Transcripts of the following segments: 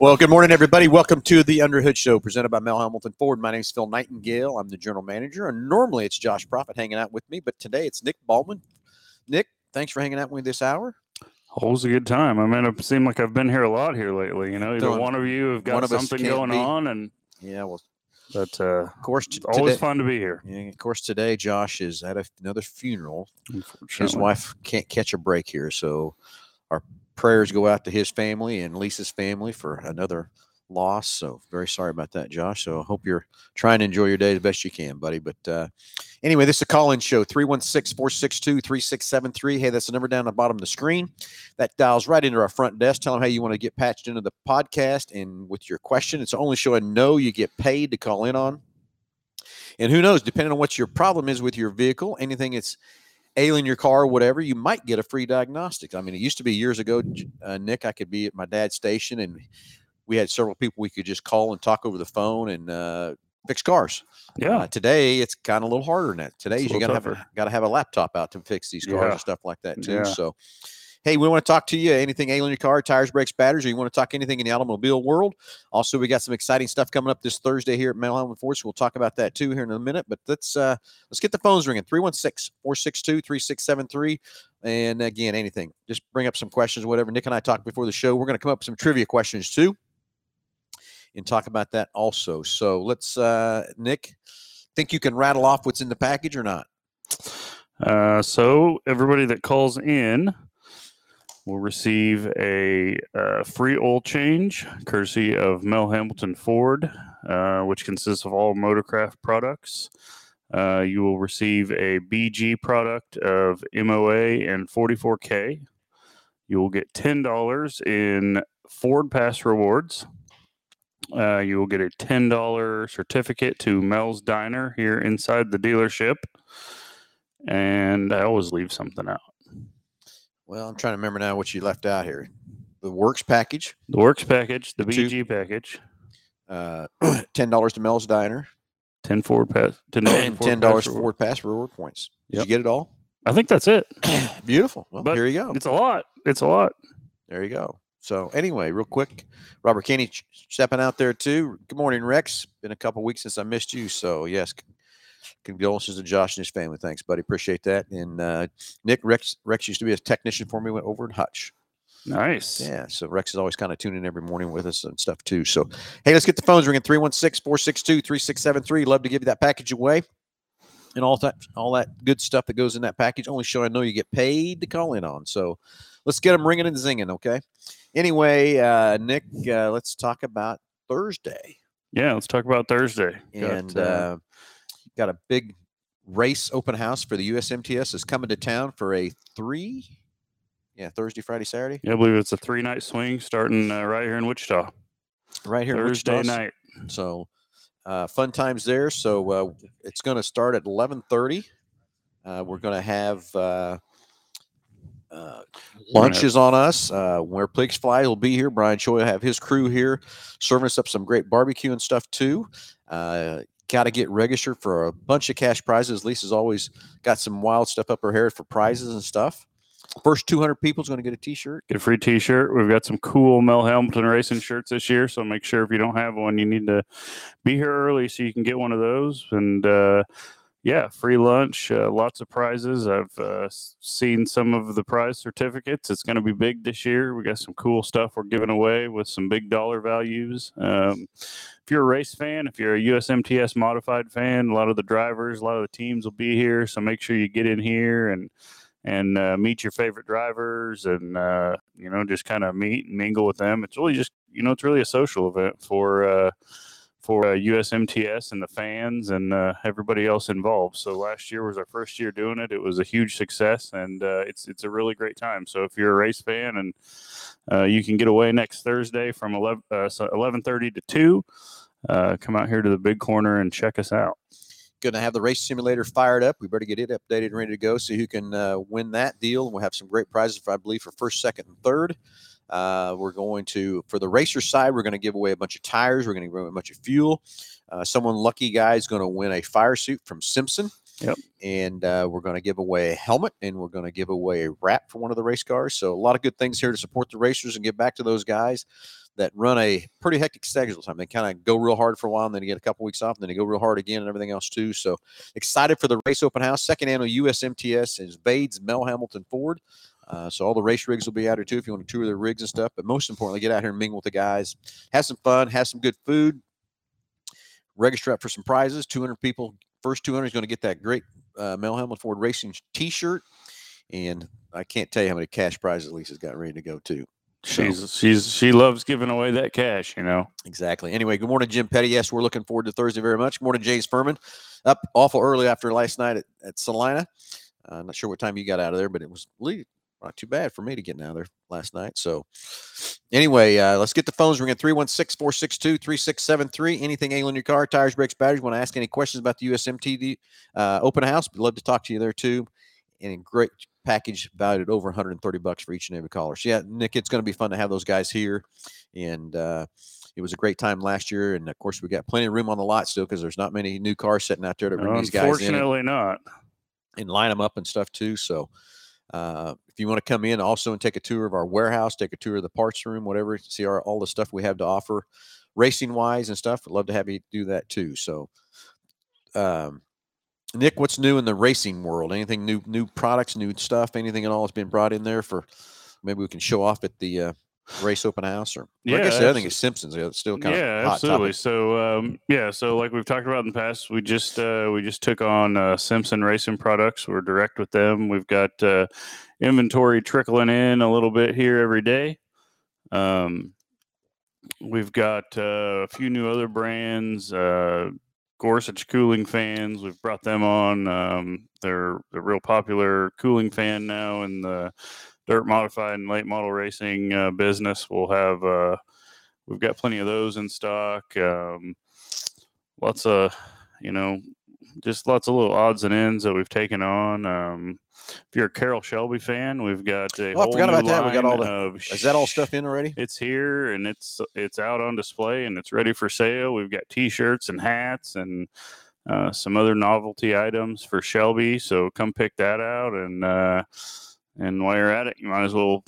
Well, good morning, everybody. Welcome to the Underhood Show, presented by Mel Hambelton Ford. My name is Phil Nightingale. I'm the general manager, and normally it's Josh Proffitt hanging out with me, but today it's Nick Baldwin. Nick, thanks for hanging out with me this hour. Always a good time. I mean, it seems like I've been here a lot here lately. You know, either one of you have got something going on, and yeah, well, but of course, always fun to be here. Yeah, of course, today Josh is at another funeral. His wife can't catch a break here, so our prayers go out to his family and Lisa's family for another loss. So very sorry about that, Josh. So I hope you're trying to enjoy your day as best you can, buddy. But anyway, this is a call-in show, 316-462-3673. Hey, that's the number down at the bottom of the screen. That dials right into our front desk. Tell them how you want to get patched into the podcast and with your question. It's the only show I know you get paid to call in on. And who knows, depending on what your problem is with your vehicle, anything that's ailing your car or whatever, you might get a free diagnostic. I mean, it used to be years ago, Nick, I could be at my dad's station, and we had several people we could just call and talk over the phone and fix cars. Yeah. Today, it's kind of a little harder than that. Today, you got to have a laptop out to fix these cars and stuff like that, too. Yeah. So, hey, we want to talk to you. Anything ailing your car, tires, brakes, batteries, or you want to talk anything in the automobile world. Also, we got some exciting stuff coming up this Thursday here at Mel Hambelton Ford. So we'll talk about that, too, here in a minute. But let's get the phones ringing, 316-462-3673. And, again, anything. Just bring up some questions, whatever. Nick and I talked before the show. We're going to come up with some trivia questions, too, and talk about that also. So let's, Nick, think you can rattle off what's in the package or not? So everybody that calls in will receive a free oil change, courtesy of Mel Hambelton Ford, which consists of all Motorcraft products. You will receive a BG product of MOA and 44K. You will get $10 in Ford Pass rewards. You will get a $10 certificate to Mel's Diner here inside the dealership. And I always leave something out. Well, I'm trying to remember now what you left out here. The works package. The works package, the BG package. $10 to Mel's Diner. $10 Ford Pass reward points. Did you get it all? I think that's it. Beautiful. Well, but here you go. It's a lot. It's a lot. There you go. So anyway, real quick, Robert Kenny stepping out there too. Good morning, Rex. Been a couple weeks since I missed you. So yes, condolences to Josh and his family. Thanks, buddy. Appreciate that. And Nick, Rex used to be a technician for me. Went over at Hutch. Nice. Yeah. So Rex is always kind of tuning in every morning with us and stuff too. So hey, let's get the phones ringing. 316-462-3673. Love to give you that package away and all that good stuff that goes in that package. Only show I know you get paid to call in on. So let's get them ringing and zinging. Okay. Anyway, Nick, let's talk about Thursday. Yeah, let's talk about Thursday. And got a big race open house for the USMTS is coming to town for a Thursday, Friday, Saturday. Yeah, I believe it's a 3-night swing starting right here in Wichita. Right here Thursday in Wichita night. So fun times there. So it's going to start at 11:30. We're going to have lunch is on us. Where Pigs Fly will be here. Brian Choi will have his crew here, serving us up some great barbecue and stuff too. Got to get registered for a bunch of cash prizes. Lisa's always got some wild stuff up her hair for prizes and stuff. First 200 people is going to get a T-shirt. Get a free T-shirt. We've got some cool Mel Hambelton racing shirts this year, so make sure if you don't have one, you need to be here early so you can get one of those. And yeah, free lunch, lots of prizes. I've seen some of the prize certificates. It's going to be big this year. We got some cool stuff we're giving away with some big dollar values. If you're a race fan, if you're a USMTS modified fan, a lot of the drivers, a lot of the teams will be here. So make sure you get in here and meet your favorite drivers and, you know, just kind of meet and mingle with them. It's really just, you know, it's really a social event for USMTS and the fans and everybody else involved. So last year was our first year doing it. It was a huge success, and it's a really great time. So if you're a race fan and you can get away next Thursday from 11:30 to 2, come out here to the Big Corner and check us out. Going to have the race simulator fired up. We better get it updated and ready to go. See who can win that deal. We'll have some great prizes, I believe, for first, second, and third. We're going to, for the racer side, we're going to give away a bunch of tires. We're going to give away a bunch of fuel. Someone lucky guy is going to win a fire suit from Simpson. Yep. And we're going to give away a helmet, and we're going to give away a wrap for one of the race cars. So a lot of good things here to support the racers and give back to those guys. that run a pretty hectic schedule time. They kind of go real hard for a while, and then you get a couple weeks off, and then you go real hard again and everything else too. So excited for the race open house. Second annual USMTS is Bade's Mel Hambelton Ford. So all the race rigs will be out here too if you want to tour their rigs and stuff. But most importantly, get out here and mingle with the guys. Have some fun. Have some good food. Register up for some prizes. 200 people. First 200 is going to get that great Mel Hambelton Ford Racing T-shirt. And I can't tell you how many cash prizes Lisa's got ready to go to. She loves giving away that cash, you know. Exactly. Anyway, good morning, Jim Petty. Yes, we're looking forward to Thursday very much. Good morning, James Furman. Up awful early after last night at Salina. I'm not sure what time you got out of there, but it was not too bad for me to get out of there last night. So anyway, let's get the phones ringing. 316-462-3673. Anything ailing your car, tires, brakes, batteries. Want to ask any questions about the USMTD open house? We'd love to talk to you there too. And a great package valued at over $130 for each and every caller. So yeah, Nick, it's going to be fun to have those guys here. And it was a great time last year. And of course, we got plenty of room on the lot still because there's not many new cars sitting out there to bring these guys in. Unfortunately not. And line them up and stuff too. So if you want to come in also and take a tour of our warehouse, take a tour of the parts room, whatever, see all the stuff we have to offer racing wise and stuff. I'd love to have you do that too. So, Nick, what's new in the racing world? Anything new products, new stuff, anything at all has been brought in there for maybe we can show off at the race open house or yeah, I guess the other thing is Simpsons. It's still kind of hot absolutely. Topic. So yeah, so like we've talked about in the past, we just took on Simpson Racing Products. We're direct with them. We've got inventory trickling in a little bit here every day. We've got a few new other brands. Gorsuch cooling fans, we've brought them on. They're a real popular cooling fan now in the dirt modified and late model racing business. We've got plenty of those in stock. Lots of, you know, just lots of little odds and ends that we've taken on. If you're a Carroll Shelby fan, we've got a whole forgot about that. We got all the is that all stuff in already? It's here and it's out on display and it's ready for sale. We've got T-shirts and hats and some other novelty items for Shelby. So come pick that out and while you're at it, you might as well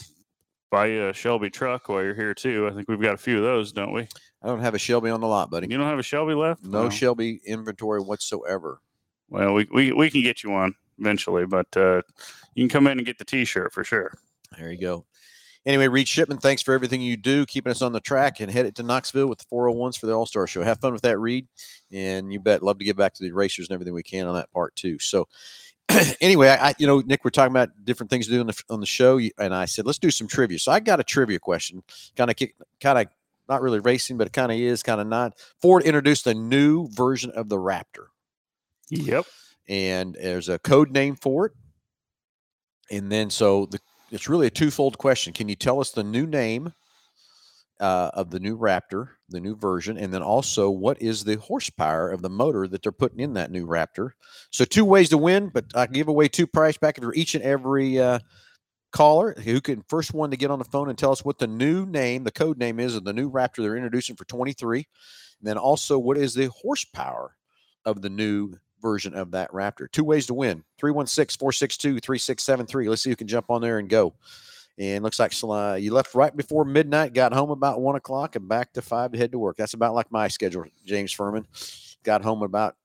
buy a Shelby truck while you're here too. I think we've got a few of those, don't we? I don't have a Shelby on the lot, buddy. You don't have a Shelby left? No. Shelby inventory whatsoever. Well, we can get you one eventually, but you can come in and get the T-shirt for sure. There you go. Anyway, Reed Shipman, thanks for everything you do, keeping us on the track, and headed to Knoxville with the 401s for the All-Star Show. Have fun with that, Reed, and you bet. Love to get back to the racers and everything we can on that part too. So anyway, Nick, we're talking about different things to do on the show, and I said, let's do some trivia. So I got a trivia question, kind of not really racing, but it kind of is, kind of not. Ford introduced a new version of the Raptor. Yep. And there's a code name for it. And then it's really a twofold question. Can you tell us the new name of the new Raptor, the new version? And then also, what is the horsepower of the motor that they're putting in that new Raptor? So two ways to win, but I can give away two prize packages for each and every caller who can first one to get on the phone and tell us what the new name, the code name is of the new Raptor they're introducing for 23. And then also, what is the horsepower of the new version of that Raptor? Two ways to win. 316-462-3673. Let's see who can jump on there and go. And looks like you left right before midnight, got home about 1 o'clock and back to 5 to head to work. That's about like my schedule, James Furman. Got home about,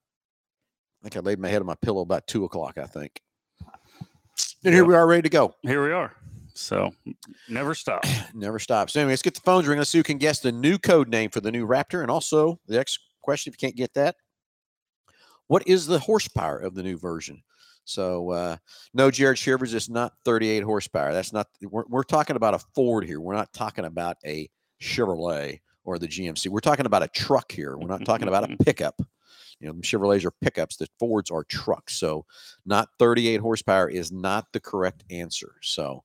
I think I laid my head on my pillow about 2 o'clock, I think. And here we are ready to go. Here we are. So never stop. Never stop. So anyway, let's get the phones ringing. Let's see who can guess the new code name for the new Raptor. And also the next question, if you can't get that, what is the horsepower of the new version? So, no, Jared Shivers, it's not 38 horsepower. That's not, we're talking about a Ford here. We're not talking about a Chevrolet or the GMC. We're talking about a truck here. We're not talking about a pickup. You know, Chevrolets are pickups. The Fords are trucks. So, not 38 horsepower is not the correct answer. So,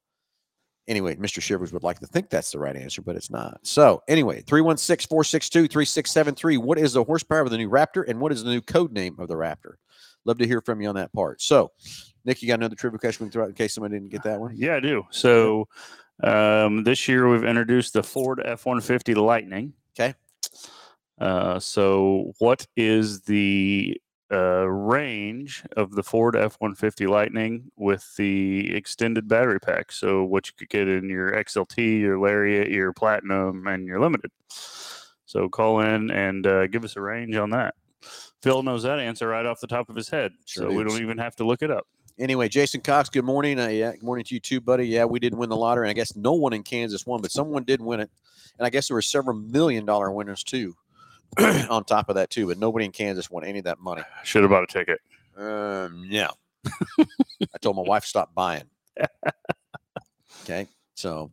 anyway, Mr. Shivers would like to think that's the right answer, but it's not. So, anyway, 316-462-3673. What is the horsepower of the new Raptor, and what is the new code name of the Raptor? Love to hear from you on that part. So, Nick, you got another trivia question we can throw out in case somebody didn't get that one? Yeah, I do. So, this year we've introduced the Ford F-150 Lightning. Okay. So, what is the range of the Ford F-150 Lightning with the extended battery pack. So what you could get in your XLT, your Lariat, your Platinum, and your Limited. So call in and give us a range on that. Phil knows that answer right off the top of his head, sure, so we don't even have to look it up. Anyway, Jason Cox, good morning. Good morning to you too, buddy. Yeah, we didn't win the lottery, and I guess no one in Kansas won, but someone did win it. And I guess there were several million-dollar winners too on top of that too, but nobody in Kansas won any of that money. Should have bought a ticket. Yeah. I told my wife to stop buying. Okay, so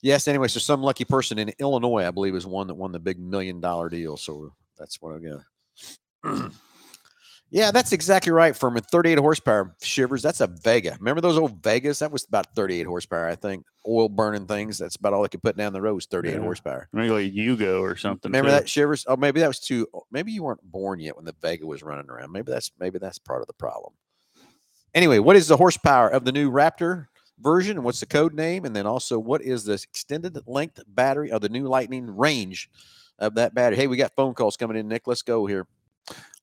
yes, anyway, so some lucky person in Illinois, I believe, is one that won the big $1 million deal, so that's what I'm going to... Yeah, that's exactly right, Furman. 38 horsepower, Shivers. That's a Vega. Remember those old Vegas? That was about 38 horsepower, I think. Oil-burning things. That's about all they could put down the road was 38 horsepower. Maybe like Yugo or something. Remember that, Shivers? Oh, maybe that was too – maybe you weren't born yet when the Vega was running around. Maybe that's part of the problem. Anyway, what is the horsepower of the new Raptor version, and what's the code name? And then also, what is the extended length battery of the new Lightning range of that battery? Hey, we got phone calls coming in, Nick. Let's go here.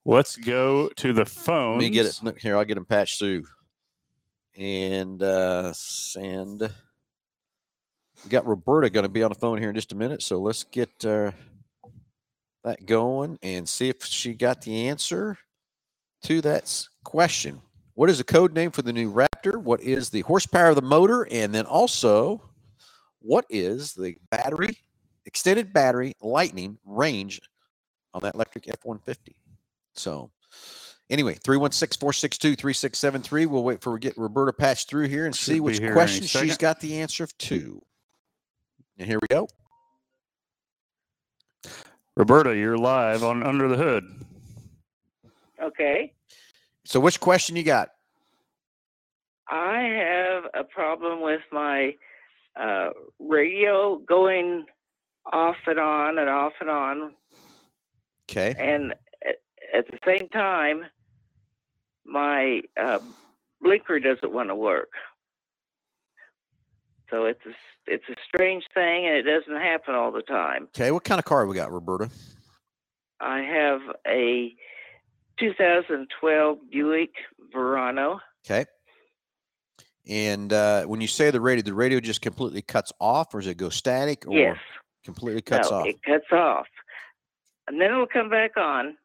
Let's go to the phone. Let me get it. Look here, I'll get them patched through. And send. We got Roberta going to be on the phone here in just a minute, so let's get that going and see if she got the answer to that question. What is the code name for the new Raptor? What is the horsepower of the motor? And then also, what is the battery, extended battery, Lightning range on that electric F-150? So, anyway, 316-462-3673. We'll wait for we get Roberta patched through here and see which question she's got the answer to. And here we go. Roberta, you're live on Under the Hood. Okay. So, which question you got? I have a problem with my radio going off and on and off and on. Okay. And at the same time, my blinker doesn't want to work. So it's a strange thing, and it doesn't happen all the time. Okay, what kind of car we got, Roberta? I have a 2012 Buick Verano. Okay. And when you say the radio just completely cuts off, or does it go static? Or yes. Completely cuts off? It cuts off. And then it'll come back on.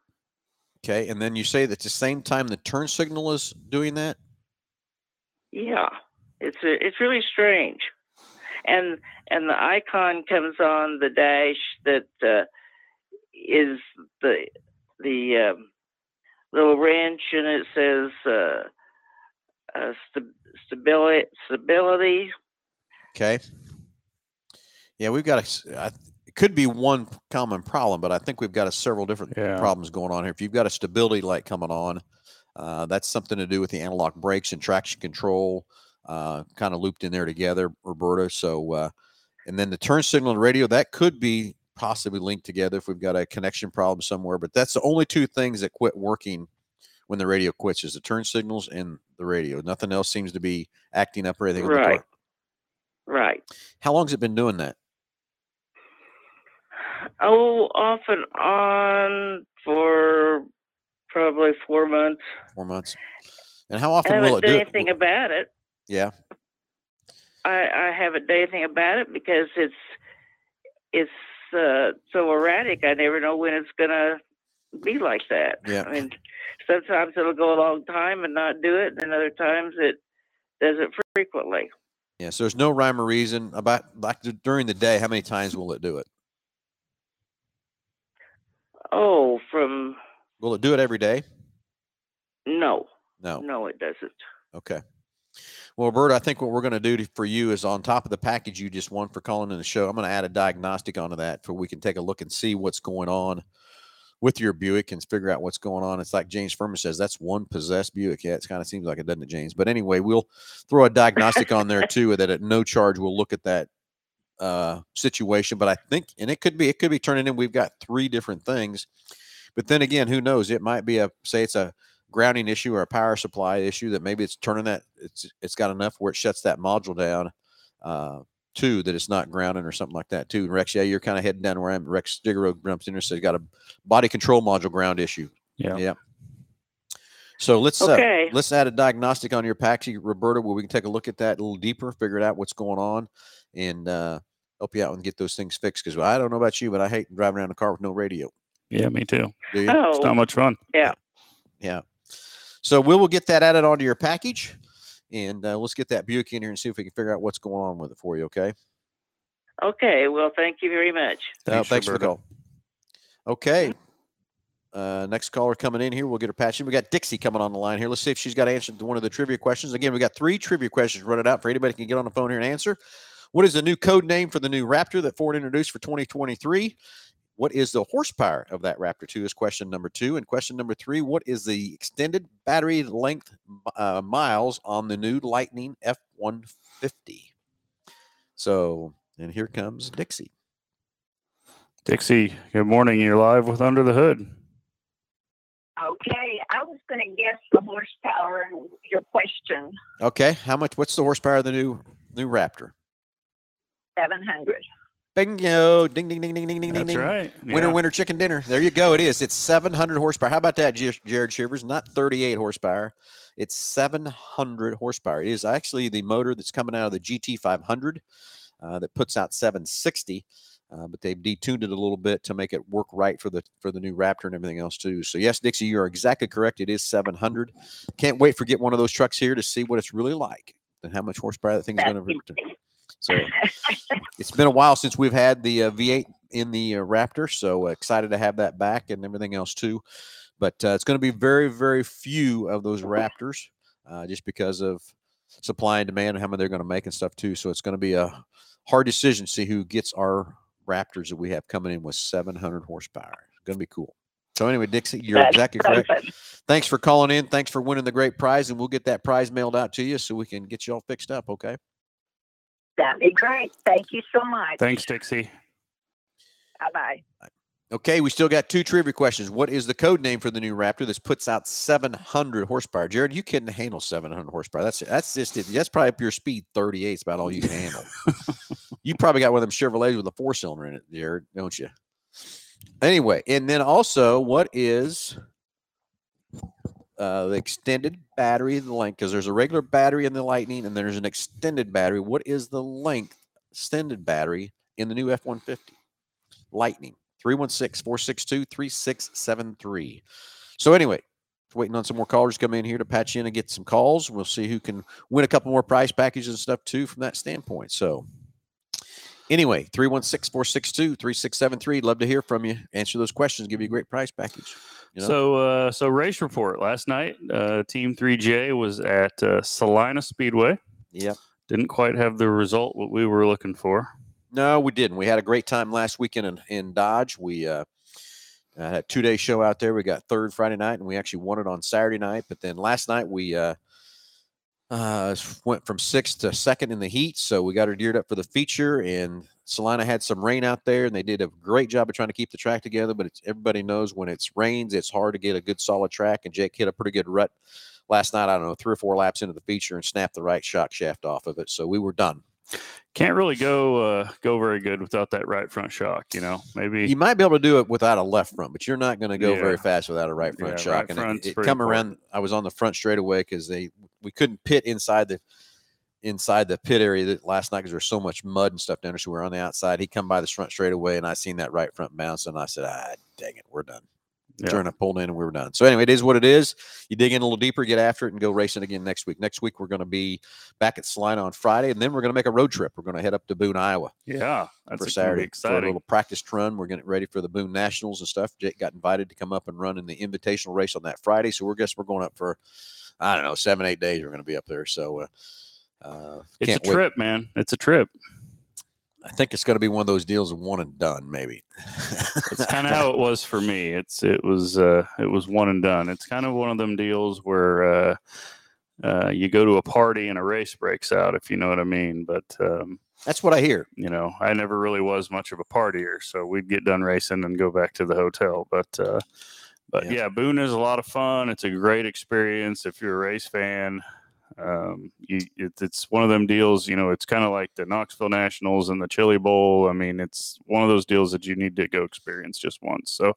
Okay, and then you say that at the same time the turn signal is doing that? Yeah, it's really strange. And the icon comes on the dash that is the little wrench, and it says stability. Okay. Yeah, we've got could be one common problem, but I think we've got several different problems going on here. If you've got a stability light coming on, that's something to do with the analog brakes and traction control, kind of looped in there together, Roberta. So, and then the turn signal and radio, that could be possibly linked together if we've got a connection problem somewhere. But that's the only two things that quit working when the radio quits is the turn signals and the radio. Nothing else seems to be acting up or anything. Right. Right. How long has it been doing that? Oh, off and on for probably 4 months. 4 months. And how often will it do it? I haven't done anything about it. Yeah. I haven't done anything about it because it's so erratic. I never know when it's going to be like that. Yeah. I mean, sometimes it'll go a long time and not do it, and other times it does it frequently. Yeah, so there's no rhyme or reason. About like during the day, how many times will it do it? Oh, will it do it every day? No, it doesn't. Okay. Well, Bert, I think what we're going to do for you is on top of the package you just won for calling in the show, I'm going to add a diagnostic onto that so we can take a look and see what's going on with your Buick and figure out what's going on. It's like James Furman says, that's one possessed Buick. Yeah, it kind of seems like it, doesn't it, James? But anyway, we'll throw a diagnostic on there too, that at no charge we'll look at that situation, but I think, and it could be turning in. We've got three different things, but then again, who knows? It might be it's a grounding issue or a power supply issue that maybe it's turning that it's got enough where it shuts that module down, too, that it's not grounding or something like that too. And Rex, yeah, you're kind of heading down where I'm. Rex Digero jumps in and says, got a body control module ground issue. Yeah. So let's add a diagnostic on your Apache, Roberta, where we can take a look at that a little deeper, figure out what's going on, and help you out and get those things fixed. Because I don't know about you, but I hate driving around in a car with no radio. Yeah, me too. Do you? Oh, it's not much fun. Yeah. Yeah. So we will get that added onto your package, and let's get that Buick in here and see if we can figure out what's going on with it for you, okay? Okay. Well, thank you very much. Thanks for the call. Okay. Next caller coming in here. We'll get her patched in. We got Dixie coming on the line here. Let's see if she's got answered to one of the trivia questions. Again, we got three trivia questions running out for anybody who can get on the phone here and answer. What is the new code name for the new Raptor that Ford introduced for 2023? What is the horsepower of that Raptor 2 is question number 2. And question number 3, what is the extended battery length miles on the new Lightning F-150? So, and here comes Dixie. Dixie, good morning. You're live with Under the Hood. Okay. I was going to guess the horsepower in your question. Okay. How much? What's the horsepower of the new Raptor? 700. Bingo. Ding, ding, ding, ding, ding, ding, ding. That's right. Yeah. Winner, winner, chicken dinner. There you go. It is. It's 700 horsepower. How about that, Jared Shivers? Not 38 horsepower. It's 700 horsepower. It is actually the motor that's coming out of the GT500 that puts out 760, but they've detuned it a little bit to make it work right for the new Raptor and everything else, too. So, yes, Dixie, you are exactly correct. It is 700. Can't wait for get one of those trucks here to see what it's really like and how much horsepower that thing is going to return. So it's been a while since we've had the V8 in the Raptor, so excited to have that back and everything else too. But it's going to be very, very few of those Raptors just because of supply and demand and how many they're going to make and stuff too. So it's going to be a hard decision to see who gets our Raptors that we have coming in with 700 horsepower. It's going to be cool. So anyway, Dixie, you're exactly correct. Thanks for calling in. Thanks for winning the great prize, and we'll get that prize mailed out to you so we can get you all fixed up, okay? That'd be great. Thank you so much. Thanks, Dixie. Bye-bye. Okay, we still got two trivia questions. What is the code name for the new Raptor that puts out 700 horsepower? Jared, you couldn't handle 700 horsepower. That's just it. That's probably up your speed. 38 is about all you can handle. You probably got one of them Chevrolets with a 4-cylinder in it, Jared, don't you? Anyway, and then also, what is the extended battery, the length, because there's a regular battery in the Lightning and there's an extended battery. What is the length extended battery in the new F-150 Lightning? 316-462-3673. So anyway, waiting on some more callers to come in here to patch in and get some calls. We'll see who can win a couple more prize packages and stuff too from that standpoint. So anyway, 316-462-3673. Love to hear from you. Answer those questions. Give you a great prize package. You know? So race report last night. Team 3J was at Salina Speedway. Yeah, didn't quite have the result what we were looking for. No, we didn't. We had a great time last weekend in Dodge. We had a 2-day show out there. We got third Friday night, and we actually won it on Saturday night. But then last night we went from 6th to 2nd in the heat, so we got her geared up for the feature. And Salina had some rain out there, and they did a great job of trying to keep the track together. But everybody knows when it rains, it's hard to get a good solid track. And Jake hit a pretty good rut last night. I don't know, 3 or 4 laps into the feature, and snapped the right shock shaft off of it. So we were done. Can't really go very good without that right front shock, you know. Maybe you might be able to do it without a left front, but you're not going to go very fast without a right front shock. Right, and it come around. I was on the front straightaway because we couldn't pit inside the pit area that last night because there's so much mud and stuff down there. So we were on the outside. He come by the front straightaway, and I seen that right front bounce, and I said, dang it, we're done. Yeah. Turn up, pulled in, and we were done. So anyway, it is what it is. You dig in a little deeper, get after it, and go racing again next week. Next week, we're going to be back at Salina on Friday, and then we're going to make a road trip. We're going to head up to Boone, Iowa. Yeah, that's for Saturday exciting. For a little practice run. We're getting ready for the Boone Nationals and stuff. Jake got invited to come up and run in the invitational race on that Friday, so we're going up for, I don't know, 7-8 days. We're going to be up there. So it's a trip, man. It's a trip. I think it's going to be one of those deals of one and done, maybe. That's kind of how it was for me. It was one and done. It's kind of one of them deals where you go to a party and a race breaks out, if you know what I mean. But that's what I hear. You know, I never really was much of a partier, so we'd get done racing and go back to the hotel. But yeah, Boone is a lot of fun. It's a great experience if you're a race fan. It's one of them deals, you know. It's kind of like the Knoxville Nationals and the Chili Bowl. I mean, it's one of those deals that you need to go experience just once. So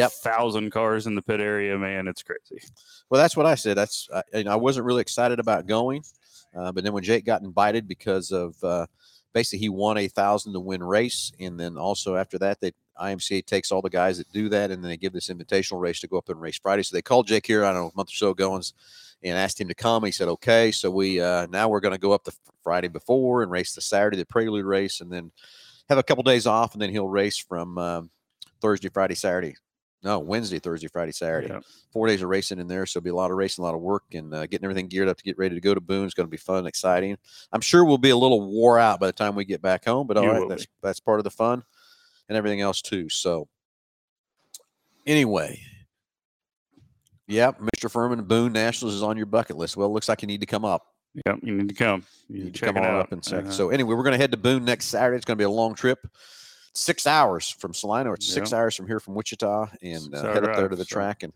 1,000 cars in the pit area, man. It's crazy. Well, that's what I said. I wasn't really excited about going, but then when Jake got invited because of basically he won a 1,000 to win race, and then also after that, the IMCA takes all the guys that do that, and then they give this invitational race to go up and race Friday. So they called Jake here, I don't know, a month or so ago, and asked him to come. He said, okay. So we now we're going to go up the Friday before and race the Saturday, the prelude race, and then have a couple days off, and then he'll race from Thursday, Friday, Saturday. No, Wednesday, Thursday, Friday, Saturday. Yeah. 4 days of racing in there, so it'll be a lot of racing, a lot of work, and getting everything geared up to get ready to go to Boone is going to be fun and exciting. I'm sure we'll be a little wore out by the time we get back home, but all right, that's part of the fun and everything else too. So anyway, yeah, Mr. Furman, Boone Nationals is on your bucket list. Well, it looks like you need to come up. Yep, you need to come. You need to come on up in a second. So anyway, we're going to head to Boone next Saturday. It's going to be a long trip. 6 hours from Salina, or it's 6 hours from here from Wichita, and head up there to the track and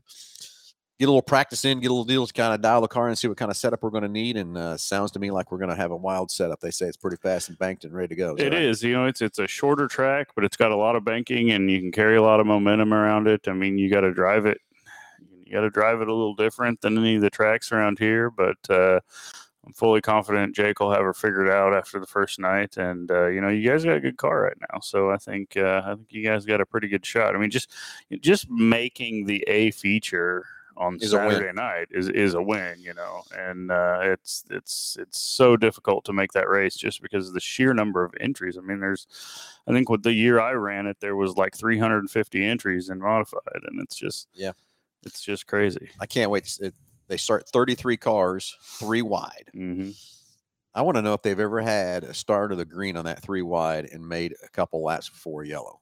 get a little practice in, get a little deal to kind of dial the car and see what kind of setup we're going to need. And sounds to me like we're going to have a wild setup. They say it's pretty fast and banked and ready to go. It is. You know, it's a shorter track, but it's got a lot of banking, and you can carry a lot of momentum around it. I mean, you got to drive it. You got to drive it a little different than any of the tracks around here, but I'm fully confident Jake will have her figured out after the first night. And, you know, you guys got a good car right now. So I think you guys got a pretty good shot. I mean, just making the A feature on Saturday night is a win, you know, and it's so difficult to make that race just because of the sheer number of entries. I mean, I think with the year I ran it, there was like 350 entries in modified, and it's just crazy. I can't wait. They start 33 cars, 3 wide. Mm-hmm. I want to know if they've ever had a start of the green on that 3 wide and made a couple laps before yellow.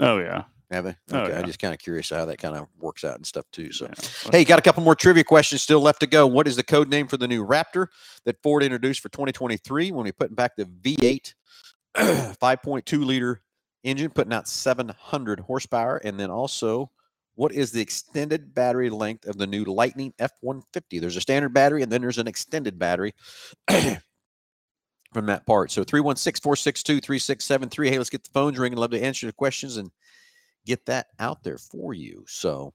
Oh, yeah. Have they? Okay. I'm just kind of curious how that kind of works out and stuff, too. So, hey, got a couple more trivia questions still left to go. What is the code name for the new Raptor that Ford introduced for 2023 when we put back the V8 5.2-liter engine, putting out 700 horsepower, and then also – what is the extended battery length of the new Lightning F-150? There's a standard battery, and then there's an extended battery from that part. So 316-462-3673. Hey, let's get the phones ringing. Love to answer the questions and get that out there for you. So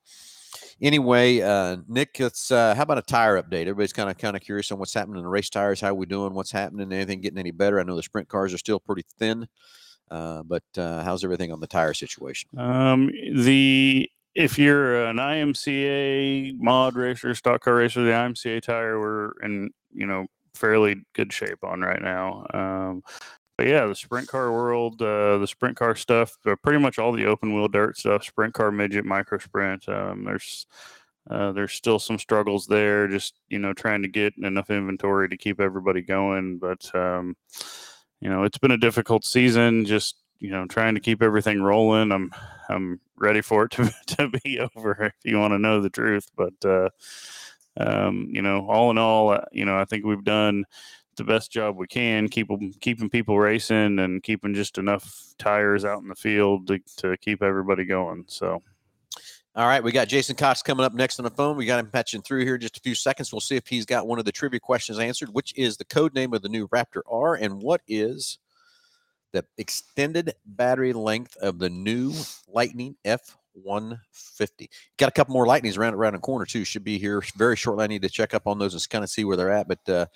anyway, Nick, it's, how about a tire update? Everybody's kind of curious on what's happening in the race tires, how we doing, what's happening, anything getting any better. I know the sprint cars are still pretty thin, but how's everything on the tire situation? If you're an IMCA mod racer, stock car racer, the IMCA tire we're in, you know, fairly good shape on right now. But yeah, the sprint car world, the sprint car stuff, pretty much all the open wheel dirt stuff, sprint car, midget, micro sprint. There's still some struggles there, just, you know, trying to get enough inventory to keep everybody going. But, you know, it's been a difficult season, just, you know, trying to keep everything rolling. I'm ready for it to be over, if you want to know the truth. But, you know, all in all, you know, I think we've done the best job we can, keeping people racing and keeping just enough tires out in the field to keep everybody going. So, all right, we got Jason Cox coming up next on the phone. We got him patching through here in just a few seconds. We'll see if he's got one of the trivia questions answered, which is the code name of the new Raptor R, and what is the extended battery length of the new Lightning F-150. Got a couple more Lightnings around the corner, too. Should be here very shortly. I need to check up on those and kind of see where they're at. But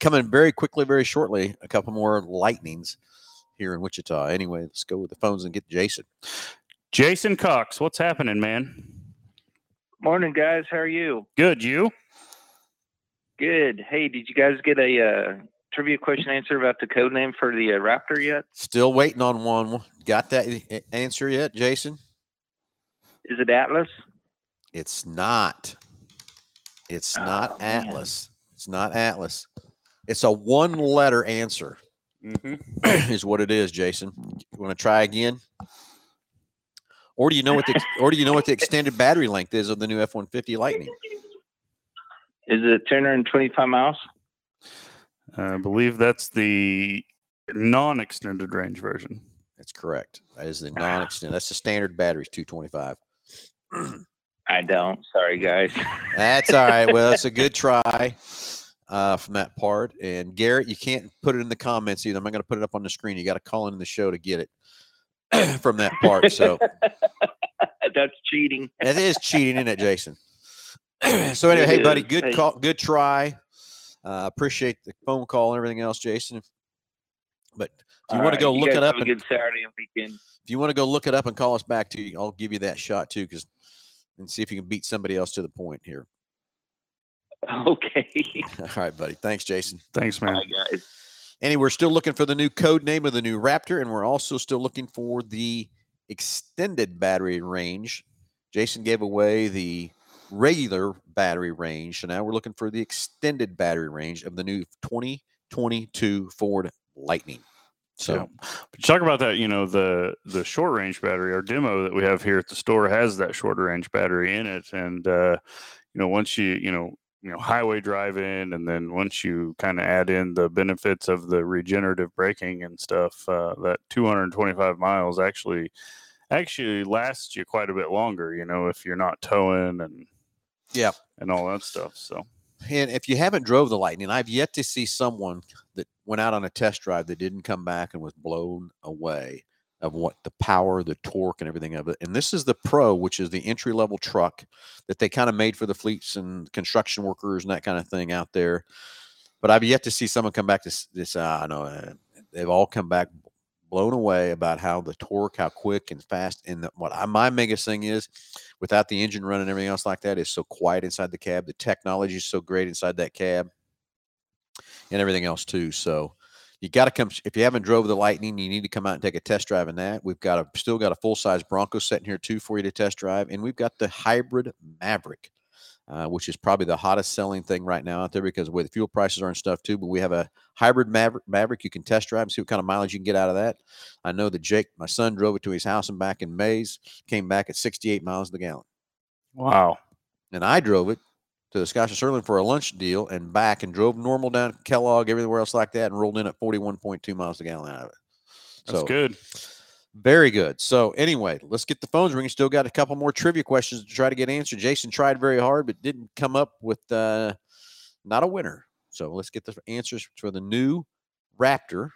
coming very quickly, very shortly, a couple more Lightnings here in Wichita. Anyway, let's go with the phones and get Jason. Jason Cox, what's happening, man? Morning, guys. How are you? Good. You? Good. Hey, did you guys get a trivia question answer about the code name for the Raptor yet? Still waiting on one. Got that answer yet, Jason? Is it Atlas? It's not. It's not Atlas. Man. It's not Atlas. It's a one-letter answer. Mm-hmm. Is what it is, Jason. You want to try again? Or do you know what the extended battery length is of the new F-150 Lightning? Is it 225 miles? I believe that's the non-extended range version. That's correct. That is the non-extended. That's the standard batteries, 225. I don't. Sorry, guys. That's all right. Well, it's a good try from that part. And, Garrett, you can't put it in the comments either. I'm not going to put it up on the screen. You got to call in the show to get it from that part. So That's cheating. That is cheating, isn't it, Jason? So anyway, hey, buddy, good call, good try. Appreciate the phone call and everything else, Jason. But if you want to go look it up, have a good Saturday and weekend. If you want to go look it up and call us back too, I'll give you that shot too, and see if you can beat somebody else to the point here. Okay. All right, buddy. Thanks, Jason. Thanks, man. All right, guys. And we're still looking for the new code name of the new Raptor, and we're also still looking for the extended battery range. Jason gave away the regular battery range, so now we're looking for the extended battery range of the new 2022 Ford Lightning. So yeah. Talk about that, you know, the short range battery. Our demo that we have here at the store has that shorter range battery in it, and you know, once you highway driving, and then once you kind of add in the benefits of the regenerative braking and stuff, that 225 miles actually lasts you quite a bit longer, you know, if you're not towing and all that stuff. So, and if you haven't drove the Lightning, I've yet to see someone that went out on a test drive that didn't come back and was blown away of what the power, the torque, and everything of it. And this is the Pro, which is the entry-level truck that they kind of made for the fleets and construction workers and that kind of thing out there. But I've yet to see someone come back to this. They've all come back blown away about how the torque, how quick and fast. And my biggest thing is, without the engine running and everything else like that, it's so quiet inside the cab. The technology is so great inside that cab and everything else too. So, you got to come. If you haven't drove the Lightning, you need to come out and take a test drive in that. We've got still got a full-size Bronco sitting here too for you to test drive. And we've got the hybrid Maverick, which is probably the hottest selling thing right now out there because the way the fuel prices are and stuff too. But we have a hybrid Maverick you can test drive and see what kind of mileage you can get out of that. I know that Jake, my son, drove it to his house and back in Mays, came back at 68 miles to the gallon. Wow. And I drove it to the Scotch and Sterling for a lunch deal and back and drove normal down Kellogg, everywhere else like that, and rolled in at 41.2 miles a gallon out of it. That's good. Very good. So anyway, let's get the phones ringing. Still got a couple more trivia questions to try to get answered. Jason tried very hard, but didn't come up with not a winner. So let's get the answers for the new Raptor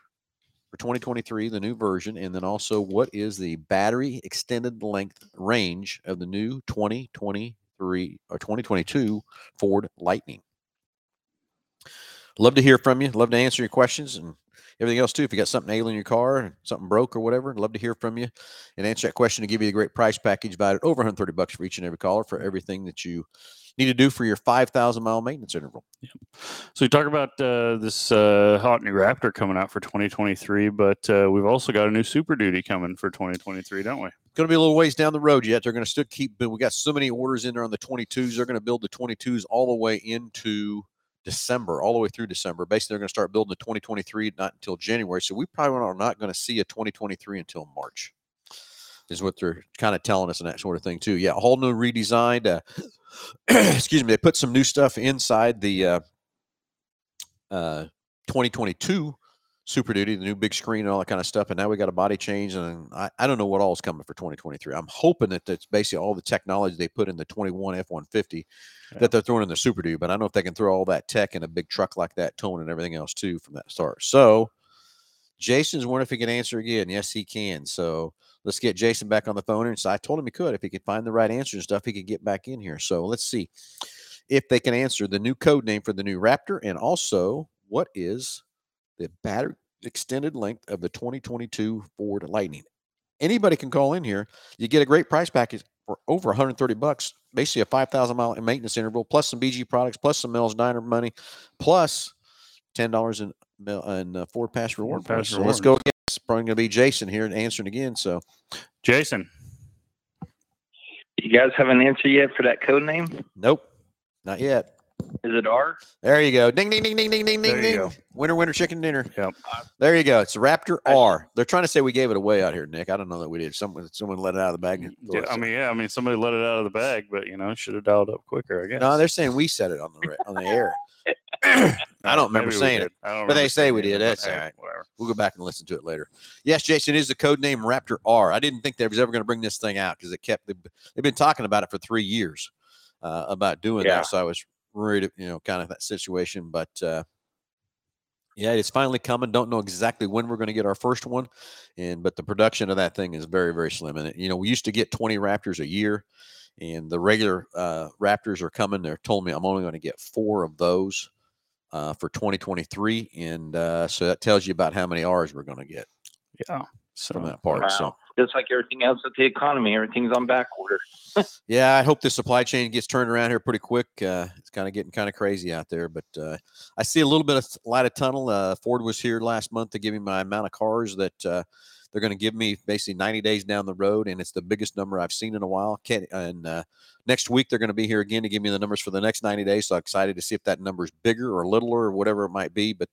for 2023, the new version. And then also, what is the battery extended length range of the new 2022 Ford Lightning. Love to hear from you. Love to answer your questions and everything else too. If you got something ailing your car, something broke or whatever, love to hear from you and answer that question to give you a great price package valued at over $130 for each and every caller for everything that you need to do for your 5,000-mile maintenance interval. Yeah. So you talk about this hot new Raptor coming out for 2023, but we've also got a new Super Duty coming for 2023, don't we? It's going to be a little ways down the road yet. They're going to still keep – we got so many orders in there on the 22s. They're going to build the 22s all the way into December, all the way through December. Basically, they're going to start building the 2023 not until January. So we probably are not going to see a 2023 until March is what they're kind of telling us and that sort of thing too. Yeah, a whole new redesigned excuse me, they put some new stuff inside the 2022 Super Duty, the new big screen and all that kind of stuff. And now we got a body change, and I don't know what all is coming for 2023. I'm hoping that that's basically all the technology they put in the 21 F-150 that they're throwing in the Super Duty. But I don't know if they can throw all that tech in a big truck like that, towing and everything else too from that start. So Jason's wondering if he can answer again. Yes, he can. So let's get Jason back on the phone. And so I told him he could. If he could find the right answer and stuff, he could get back in here. So let's see if they can answer the new code name for the new Raptor. And also, what is the battery extended length of the 2022 Ford Lightning? Anybody can call in here. You get a great price package for over $130, basically a 5,000-mile maintenance interval, plus some BG products, plus some Mel's Diner money, plus $10 in Ford Pass reward. So let's go again. It's probably going to be Jason here and answering again. So, Jason, you guys have an answer yet for that code name? Nope, not yet. Is it R? There you go. Ding, ding, ding, ding, ding, ding, ding, ding. Winner, winner, chicken dinner. Yep. There you go. It's Raptor R. They're trying to say we gave it away out here, Nick. I don't know that we did. Someone let it out of the bag. Yeah, I mean, somebody let it out of the bag, but, you know, should have dialed up quicker, I guess. No, they're saying we said it on the air. I don't remember saying it, but they say we did. That's all right. Whatever. We'll go back and listen to it later. Yes, Jason, it is the code name Raptor R. I didn't think they was ever going to bring this thing out because they've been talking about it for 3 years about doing that. So I was worried, you know, kind of that situation, but Yeah, it's finally coming. Don't know exactly when we're going to get our first one, but the production of that thing is very, very slim. And you know, we used to get 20 Raptors a year, and the regular Raptors are coming. They're told me I'm only going to get 4 of those for 2023, and so that tells you about how many R's we're going to get. Yeah, so, from that part. Wow. So just like everything else with the economy, everything's on back order. Yeah, I hope the supply chain gets turned around here pretty quick. It's kind of getting kind of crazy out there, but I see a little bit of light of tunnel. Ford was here last month to give me my amount of cars that they're going to give me basically 90 days down the road, and it's the biggest number I've seen in a while. Next week they're going to be here again to give me the numbers for the next 90 days, so I'm excited to see if that number is bigger or littler or whatever it might be. But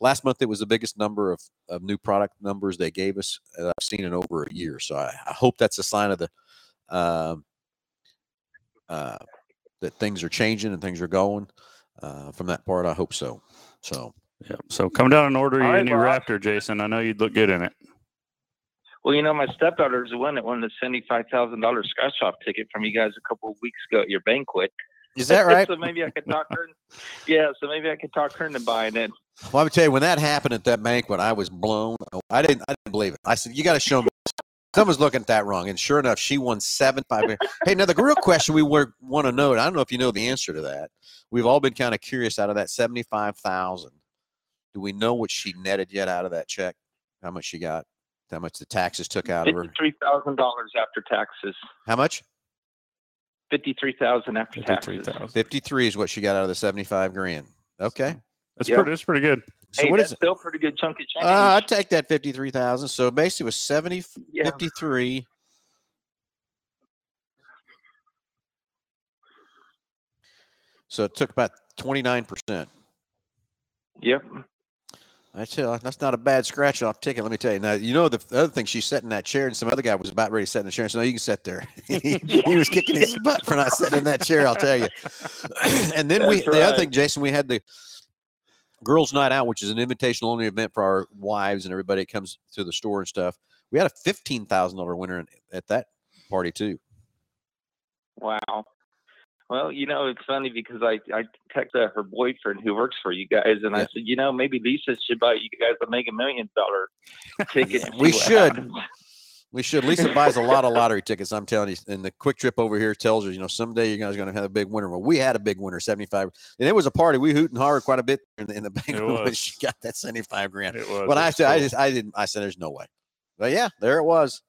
last month it was the biggest number of new product numbers they gave us that I've seen in over a year, so I hope that's a sign of the that things are changing and things are going from that part. I hope so. So yeah. So come down and order your new Raptor, Jason. I know you'd look good in it. Well, you know, my stepdaughter's the one that won the $75,000 scratch off ticket from you guys a couple of weeks ago at your banquet. Is that right? So maybe I could talk her. So maybe I could talk her into buying it. Well, let me tell you, when that happened at that banquet, I was blown. I didn't believe it. I said, "You got to show me." Someone's looking at that wrong, and sure enough, she won 75. Hey, now the real question we want to know, and I don't know if you know the answer to that. We've all been kind of curious. Out of that 75,000, do we know what she netted yet out of that check? How much she got? How much the taxes took out of her? $53,000 after taxes. How much? 53,000 after taxes. 53 is what she got out of the 75 grand. Okay, that's pretty. That's pretty good. So hey, what is it? Still pretty good chunk of change. I'd take that 53,000. So basically it was 53. So it took about 29%. Yep. That's not a bad scratch off ticket, let me tell you. Now, you know, the other thing, she sat in that chair and some other guy was about ready to sit in the chair and said, "No, you can sit there." He was kicking his butt for not sitting in that chair, I'll tell you. And then the other thing, Jason, we had the Girls Night Out, which is an invitation only event for our wives and everybody that comes to the store and stuff. We had a $15,000 winner at that party too. Wow. Well, you know, it's funny because I texted her boyfriend who works for you guys, and I said, you know, maybe Lisa should buy you guys a Mega $1 Million ticket. We should. Happens. We should. Lisa buys a lot of lottery tickets, I'm telling you. And the quick trip over here tells her, you know, someday you guys are going to have a big winner. Well, we had a big winner, 75. And it was a party. We hoot and hollered quite a bit in the bank when she got that 75 grand. It was. But I said, there's no way. But yeah, there it was.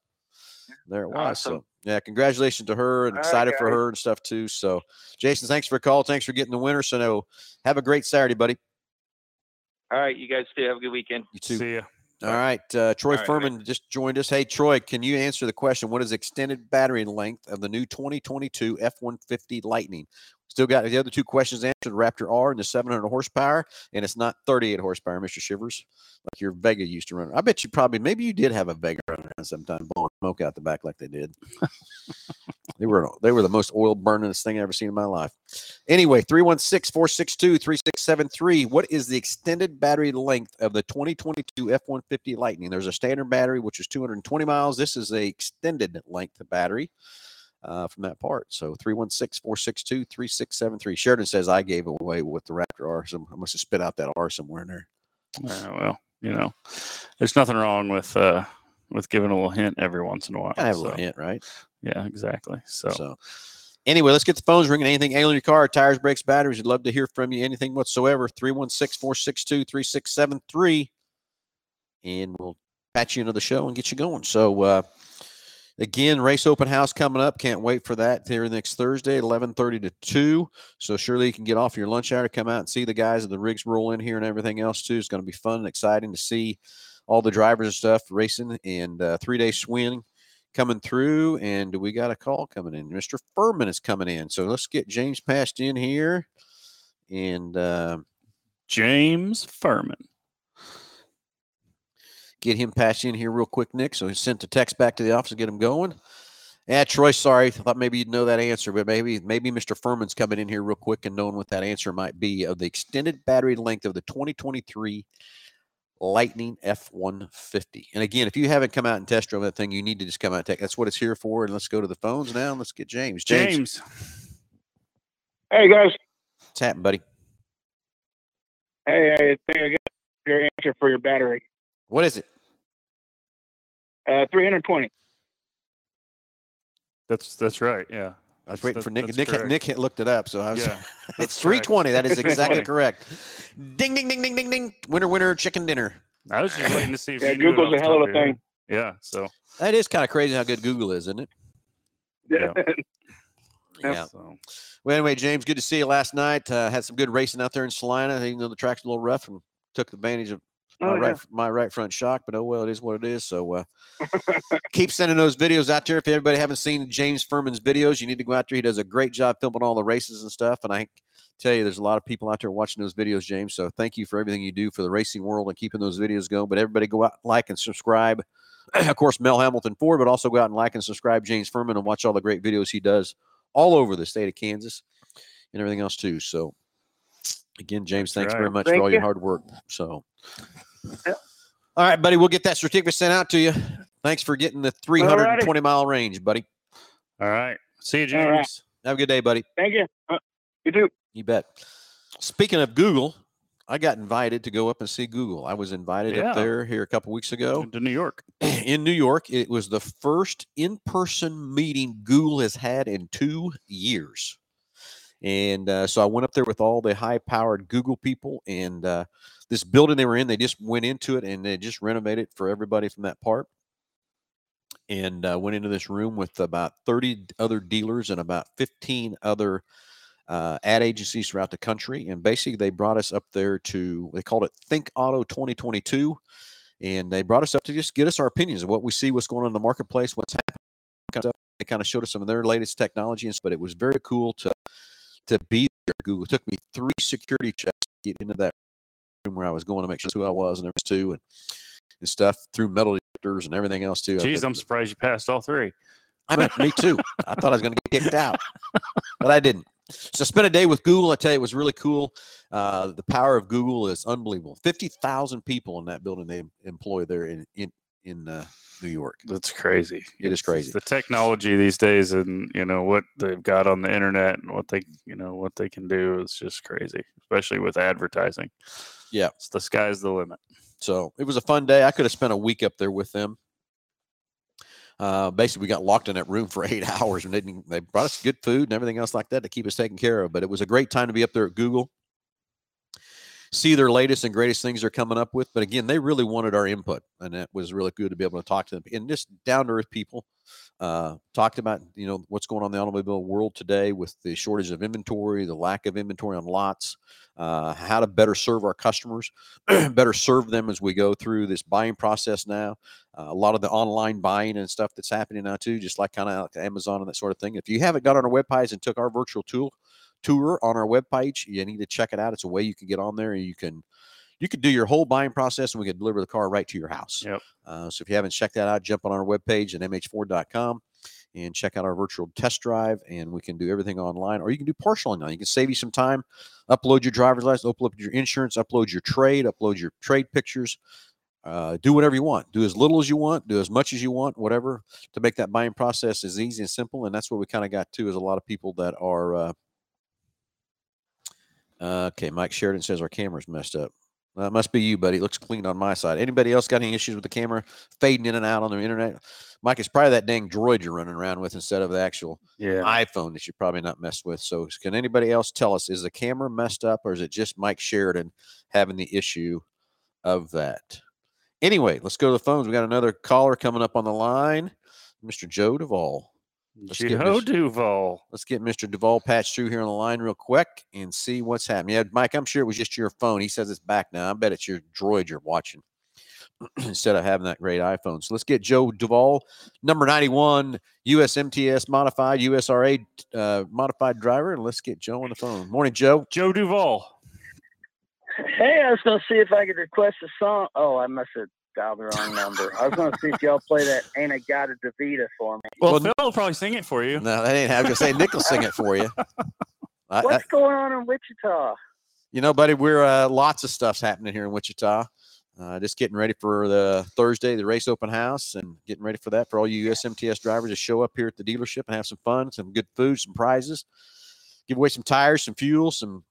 There it was. Awesome. So. Yeah, congratulations to her, and excited for her and stuff too. So, Jason, thanks for the call. Thanks for getting the winner. So, have a great Saturday, buddy. All right, you guys too. Have a good weekend. You too. See ya. All right, Troy Furman just joined us. Hey, Troy, can you answer the question? What is extended battery length of the new 2022 F-150 Lightning? Still got the other two questions answered, Raptor R and the 700 horsepower, and it's not 38 horsepower, Mr. Shivers, like your Vega used to run. I bet you maybe you did have a Vega running around sometime, blowing smoke out the back like they did. They were the most oil-burningest thing I've ever seen in my life. Anyway, 316-462-3673, what is the extended battery length of the 2022 F-150 Lightning? There's a standard battery, which is 220 miles. This is a extended length of battery. From that part. So 316-462-3673. Sheridan says I gave away with the Raptor R. So I must have spit out that R somewhere in there. Well, you know, there's nothing wrong with giving a little hint every once in a while. I have a little hint, right? Yeah, exactly. So anyway, let's get the phones ringing. Anything ailing your car, tires, brakes, batteries. We'd love to hear from you. Anything whatsoever. 316-462-3673. And we'll patch you into the show and get you going. So, again, race open house coming up. Can't wait for that here next Thursday, 11:30 to 2. So surely you can get off your lunch hour to come out and see the guys and the rigs roll in here and everything else too. It's going to be fun and exciting to see all the drivers and stuff racing, and 3-day swing coming through. And we got a call coming in. Mr. Furman is coming in. So let's get James passed in here. And James Furman. Get him passed in here real quick, Nick. So he sent the text back to the office to get him going. Yeah, Troy, sorry. I thought maybe you'd know that answer, but maybe Mr. Furman's coming in here real quick and knowing what that answer might be of the extended battery length of the 2023 Lightning F-150. And again, if you haven't come out and test drove that thing, you need to just come out and take. That's what it's here for. And let's go to the phones now. Let's get James. James. Hey, guys. What's happening, buddy? Hey, I think I got your answer for your battery. What is it? 320. That's right. Yeah. I was waiting for Nick. Nick looked it up, so I was. Yeah, it's 320. That is exactly correct. Ding, ding, ding, ding, ding, ding. Winner, winner, chicken dinner. I was just waiting to see if you knew Google's a hell of a thing. Yeah, so that is kind of crazy how good Google is, isn't it? Yeah. Yeah. So. Well, anyway, James, good to see you last night. Had some good racing out there in Salina, even though the track's a little rough, and took advantage of my right front shock, but oh well, it is what it is. So keep sending those videos out there. If everybody haven't seen James Furman's videos, you need to go out there. He does a great job filming all the races and stuff. And I tell you, there's a lot of people out there watching those videos, James. So thank you for everything you do for the racing world and keeping those videos going. But everybody go out, like, and subscribe. Of course, Mel Hambelton Ford, but also go out and like and subscribe James Furman and watch all the great videos he does all over the state of Kansas and everything else too. So again, James, thanks very much for all your hard work. So, all right, buddy, we'll get that certificate sent out to you. Thanks for getting the 320 mile range, buddy. All right. See you, James. Right. Have a good day, buddy. Thank you. You too. You bet. Speaking of Google, I got invited to go up and see Google. I was invited up there here a couple weeks ago. To New York. In New York. It was the first in-person meeting Google has had in 2 years. And so I went up there with all the high-powered Google people, and this building they were in, they just went into it, and they just renovated it for everybody from that part. And went into this room with about 30 other dealers and about 15 other ad agencies throughout the country. And basically, they brought us up there to, they called it Think Auto 2022, and they brought us up to just get us our opinions of what we see, what's going on in the marketplace, what's happening. They kind of showed us some of their latest technology, but it was very cool to be there. Google, it took me 3 security checks to get into that room where I was going to make sure who I was, and there was 2 and stuff through metal detectors and everything else too. Jeez, I'm surprised you passed all 3. I mean, me too. I thought I was going to get kicked out, but I didn't. So spent a day with Google. I tell you, it was really cool. The power of Google is unbelievable. 50,000 people in that building they employ there in New York. That's crazy. It is crazy. It's the technology these days, and you know what they've got on the internet, and what they can do is just crazy, especially with advertising. Yeah, it's the sky's the limit. So it was a fun day. I could have spent a week up there with them. Basically, we got locked in that room for 8 hours, and they brought us good food and everything else like that to keep us taken care of. But it was a great time to be up there at Google. See their latest and greatest things they're coming up with. But again, they really wanted our input, and it was really good to be able to talk to them. And just down-to-earth people talked about, you know, what's going on in the automobile world today with the shortage of inventory, the lack of inventory on lots, how to better serve our customers, better serve them as we go through this buying process now. A lot of the online buying and stuff that's happening now too, just like kind of like Amazon and that sort of thing. If you haven't got on our webpage and took our virtual tour on our webpage, you need to check it out. It's a way you can get on there, and you can do your whole buying process, and we can deliver the car right to your house. Yep. So if you haven't checked that out, jump on our webpage at mh4.com and check out our virtual test drive, and we can do everything online, or you can do partial online. You can save you some time, upload your driver's license, upload your insurance, upload your trade pictures, do whatever you want, do as little as you want, do as much as you want, whatever, to make that buying process as easy and simple. And that's what we kind of got to is a lot of people that are, okay, Mike Sheridan says our camera's messed up. That must be you, buddy. It looks clean on my side. Anybody else got any issues with the camera fading in and out on the internet? Mike, it's probably that dang droid you're running around with instead of the actual iPhone that you're probably not messed with. So can anybody else tell us, is the camera messed up, or is it just Mike Sheridan having the issue of that? Anyway, let's go to the phones. We got another caller coming up on the line, Mr. Joe Duvall. Let's get Mr. Duvall patched through here on the line real quick and see what's happening. Yeah, Mike, I'm sure it was just your phone. He says it's back now. I bet it's your droid you're watching instead of having that great iPhone. So let's get Joe Duvall, number 91, USMTS modified, USRA modified driver, and let's get Joe on the phone. Morning, Joe. Joe Duvall. Hey, I was going to see if I could request a song. Oh, I must have dialed the wrong number. I was going to see if y'all play that Ain't I Got a DaVita for me. Well, Phil will probably sing it for you. No, that ain't happening. I was going to say Nick will sing it for you. What's going on in Wichita? You know, buddy, we're lots of stuff's happening here in Wichita. Just getting ready for the Thursday, the race open house, and getting ready for that for all you USMTS drivers to show up here at the dealership and have some fun, some good food, some prizes, give away some tires, some fuel, some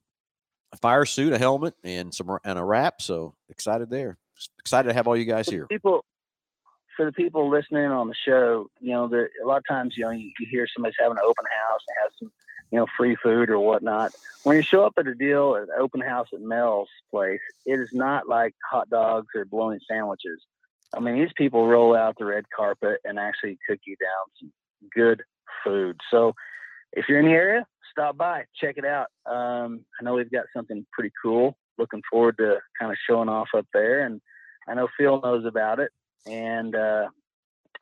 a fire suit, a helmet, and a wrap. So excited there. Excited to have all you guys here. For the people listening on the show, a lot of times, you hear somebody's having an open house and has some, free food or whatnot. When you show up at a deal at an open house at Mel's place, it is not like hot dogs or bologna sandwiches. I mean, these people roll out the red carpet and actually cook you down some good food. So if you're in the area, stop by, check it out. I know we've got something pretty cool. Looking forward to kind of showing off up there. And I know Phil knows about it. And I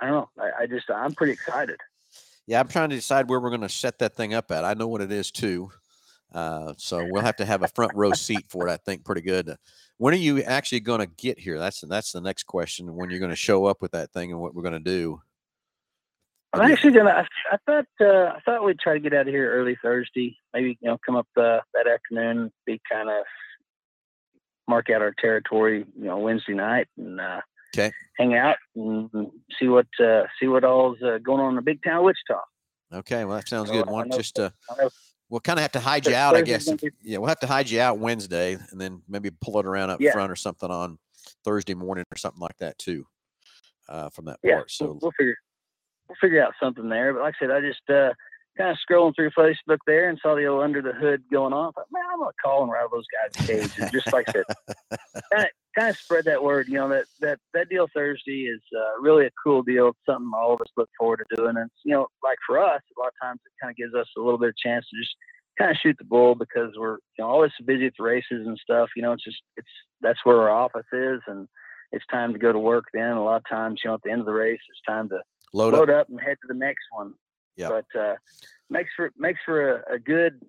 don't know. I'm pretty excited. Yeah, I'm trying to decide where we're going to set that thing up at. I know what it is too, so we'll have to have a front row seat for it. I think pretty good. When are you actually going to get here? That's the next question. When you're going to show up with that thing and what we're going to do? I'm actually gonna. I thought we'd try to get out of here early Thursday. Maybe come up that afternoon, be kind of mark out our territory. Wednesday night and. Okay. Hang out and see what all's going on in the big town of Wichita. Okay, well that sounds good. We'll kind of have to hide you out, I guess. Yeah, we'll have to hide you out Wednesday and then maybe pull it around up front or something on Thursday morning or something like that too. From that part. So we'll figure out something there. But like I said, I just kind of scrolling through Facebook there and saw the old Under the Hood going off. I'm gonna call and rattle those guys' cages and just like that. Kind of spread that word, that deal Thursday is really a cool deal. It's something all of us look forward to doing. And, like for us, a lot of times it kind of gives us a little bit of chance to just kind of shoot the bull because we're always so busy at the races and stuff. That's where our office is and it's time to go to work then. A lot of times, at the end of the race, it's time to load up and head to the next one. Yeah. But makes for a good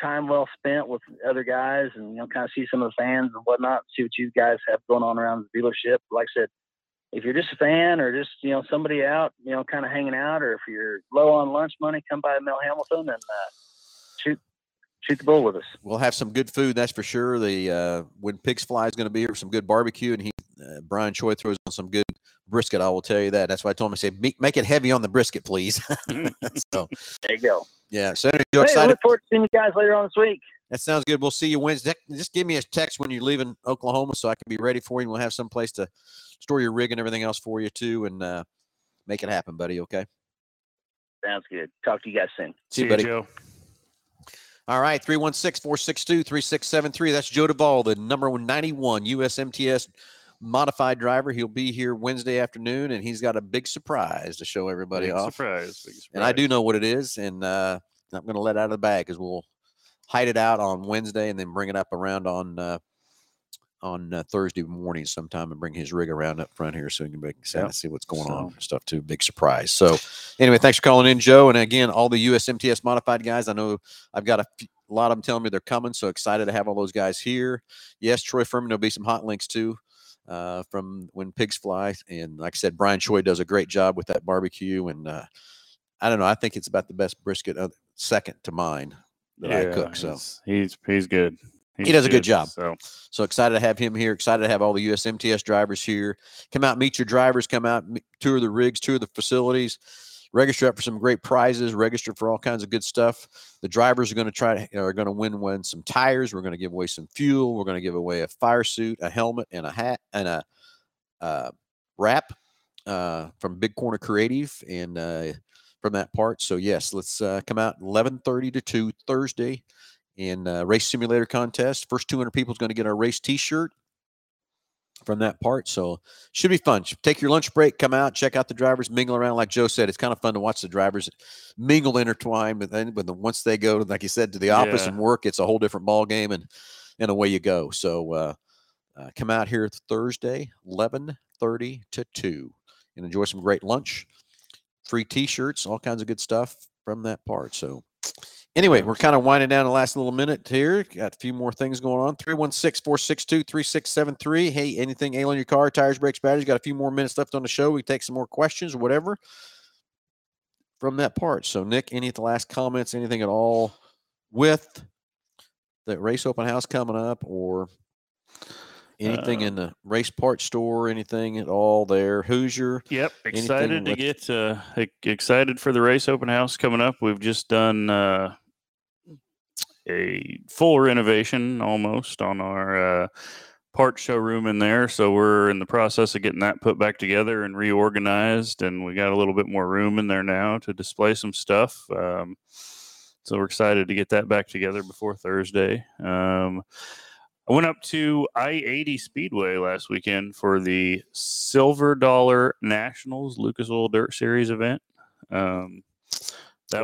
time well spent with other guys and kind of see some of the fans and whatnot, see what you guys have going on around the dealership. Like I said, if you're just a fan or just somebody out kind of hanging out, or if you're low on lunch money, come by Mel Hambelton and shoot the bull with us. We'll have some good food, that's for sure. The When Pigs Fly is going to be here, some good barbecue, and Brian Choi throws on some good brisket. I will tell you that. That's why I told him, I said, make it heavy on the brisket, please. So there you go. Yeah. So you're excited. I look forward to seeing you guys later on this week. That sounds good. We'll see you Wednesday. Just give me a text when you're leaving Oklahoma so I can be ready for you. And we'll have some place to store your rig and everything else for you too, and make it happen, buddy. Okay. Sounds good. Talk to you guys soon. See you, buddy. Joe. All right, 316-462-3673. That's Joe Duvall, the number 91 USMTS modified driver. He'll be here Wednesday afternoon, and he's got a big surprise to show everybody off. Big surprise. And I do know what it is, and I'm going to let it out of the bag because we'll hide it out on Wednesday and then bring it up around on Thursday morning sometime and bring his rig around up front here so he can be excited and see what's going on and stuff too. Big surprise. So anyway, thanks for calling in, Joe. And again, all the USMTS modified guys, I know I've got a lot of them telling me they're coming, so excited to have all those guys here. Yes, Troy Furman, there'll be some hot links too. From When Pigs Fly. And like I said, Brian Choi does a great job with that barbecue. And I don't know, I think it's about the best brisket, second to mine that I cook. So he's good. He does a good job. So excited to have him here. Excited to have all the USMTS drivers here. Come out, meet your drivers. Come out, tour the rigs, tour the facilities. Register up for some great prizes. Register for all kinds of good stuff. The drivers are going to win some tires. We're going to give away some fuel. We're going to give away a fire suit, a helmet, and a hat, and a wrap from Big Corner Creative and from that part. So yes, let's come out 11:30 to 2 Thursday in race simulator contest. First 200 people is going to get our race T-shirt from that part. So should be fun. Take your lunch break, come out, check out the drivers, mingle around. Like Joe said, it's kind of fun to watch the drivers mingle, intertwine, but then once they go, like you said, to the office and work, it's a whole different ball game and away you go. So come out here Thursday, 11:30 to 2 and enjoy some great lunch, free T-shirts, all kinds of good stuff from that part. So anyway, we're kind of winding down the last little minute here. Got a few more things going on. 316-462-3673. Hey, anything ailing your car, tires, brakes, batteries? Got a few more minutes left on the show. We can take some more questions or whatever from that part. So, Nick, any of the last comments, anything at all with the race open house coming up or anything in the race parts store, anything at all there? Hoosier? Yep, excited to get excited for the race open house coming up. We've just done a full renovation almost on our parts showroom in there. So we're in the process of getting that put back together and reorganized, and we got a little bit more room in there now to display some stuff. So we're excited to get that back together before Thursday. I went up to I-80 Speedway last weekend for the Silver Dollar Nationals Lucas Oil Dirt Series event. Well,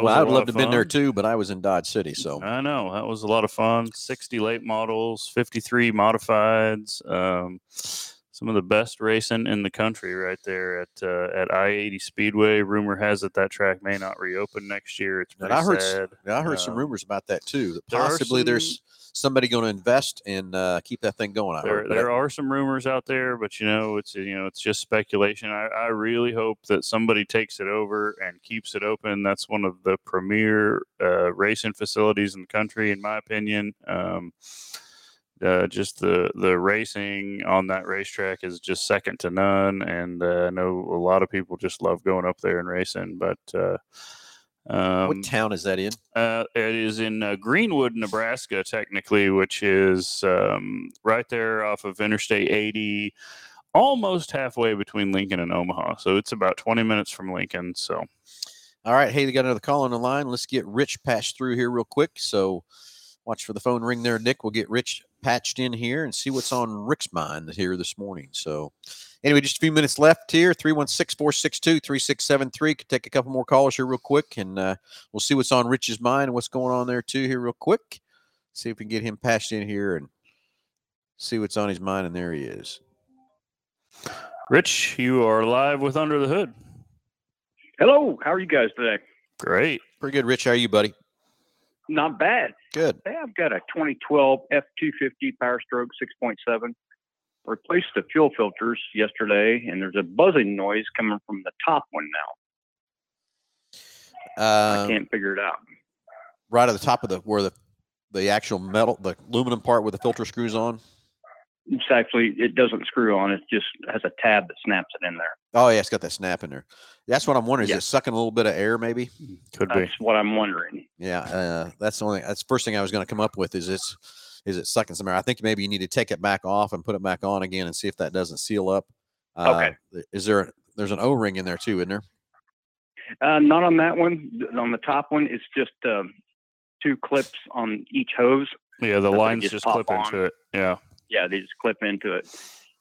I would love to have been there too, but I was in Dodge City, so. I know. That was a lot of fun. 60 late models, 53 modifieds. Some of the best racing in the country right there at I-80 Speedway. Rumor has it that track may not reopen next year. It's pretty sad. I heard some rumors about that too. That possibly there's somebody going to invest and keep that thing going. There are some rumors out there, but it's just speculation. I really hope that somebody takes it over and keeps it open. That's one of the premier racing facilities in the country, in my opinion. Just the racing on that racetrack is just second to none, and I know a lot of people just love going up there and racing, but what town is that in? It is in Greenwood, Nebraska, technically, which is right there off of Interstate 80, almost halfway between Lincoln and Omaha. So it's about 20 minutes from Lincoln. So, all right. Hey, they got another call on the line. Let's get Rich patched through here real quick. So watch for the phone ring there, Nick. We'll get Rich patched in here and see what's on Rick's mind here this morning. So anyway, just a few minutes left here. 316-462-3673. Could take a couple more calls here real quick, and we'll see what's on Rich's mind and what's going on there too here real quick. See if we can get him patched in here and see what's on his mind, and there he is. Rich, you are live with Under the Hood. Hello. How are you guys today? Great. Pretty good, Rich. How are you, buddy? Not bad. Good. I've got a 2012 F-250 Power Stroke 6.7. Replaced the fuel filters yesterday, and there's a buzzing noise coming from the top one now. I can't figure it out. Right at the top of where the actual metal, the aluminum part where the filter screws on? It's actually, it doesn't screw on. It just has a tab that snaps it in there. Oh, yeah, it's got that snap in there. That's what I'm wondering. Is it sucking a little bit of air maybe? Could be. That's what I'm wondering. Yeah, that's the first thing I was going to come up with is it sucking some air. I think maybe you need to take it back off and put it back on again and see if that doesn't seal up. Okay. There's an O-ring in there too, isn't there? Not on that one. On the top one, it's just two clips on each hose. Yeah, the lines just clip into it. Yeah. Yeah, they just clip into it.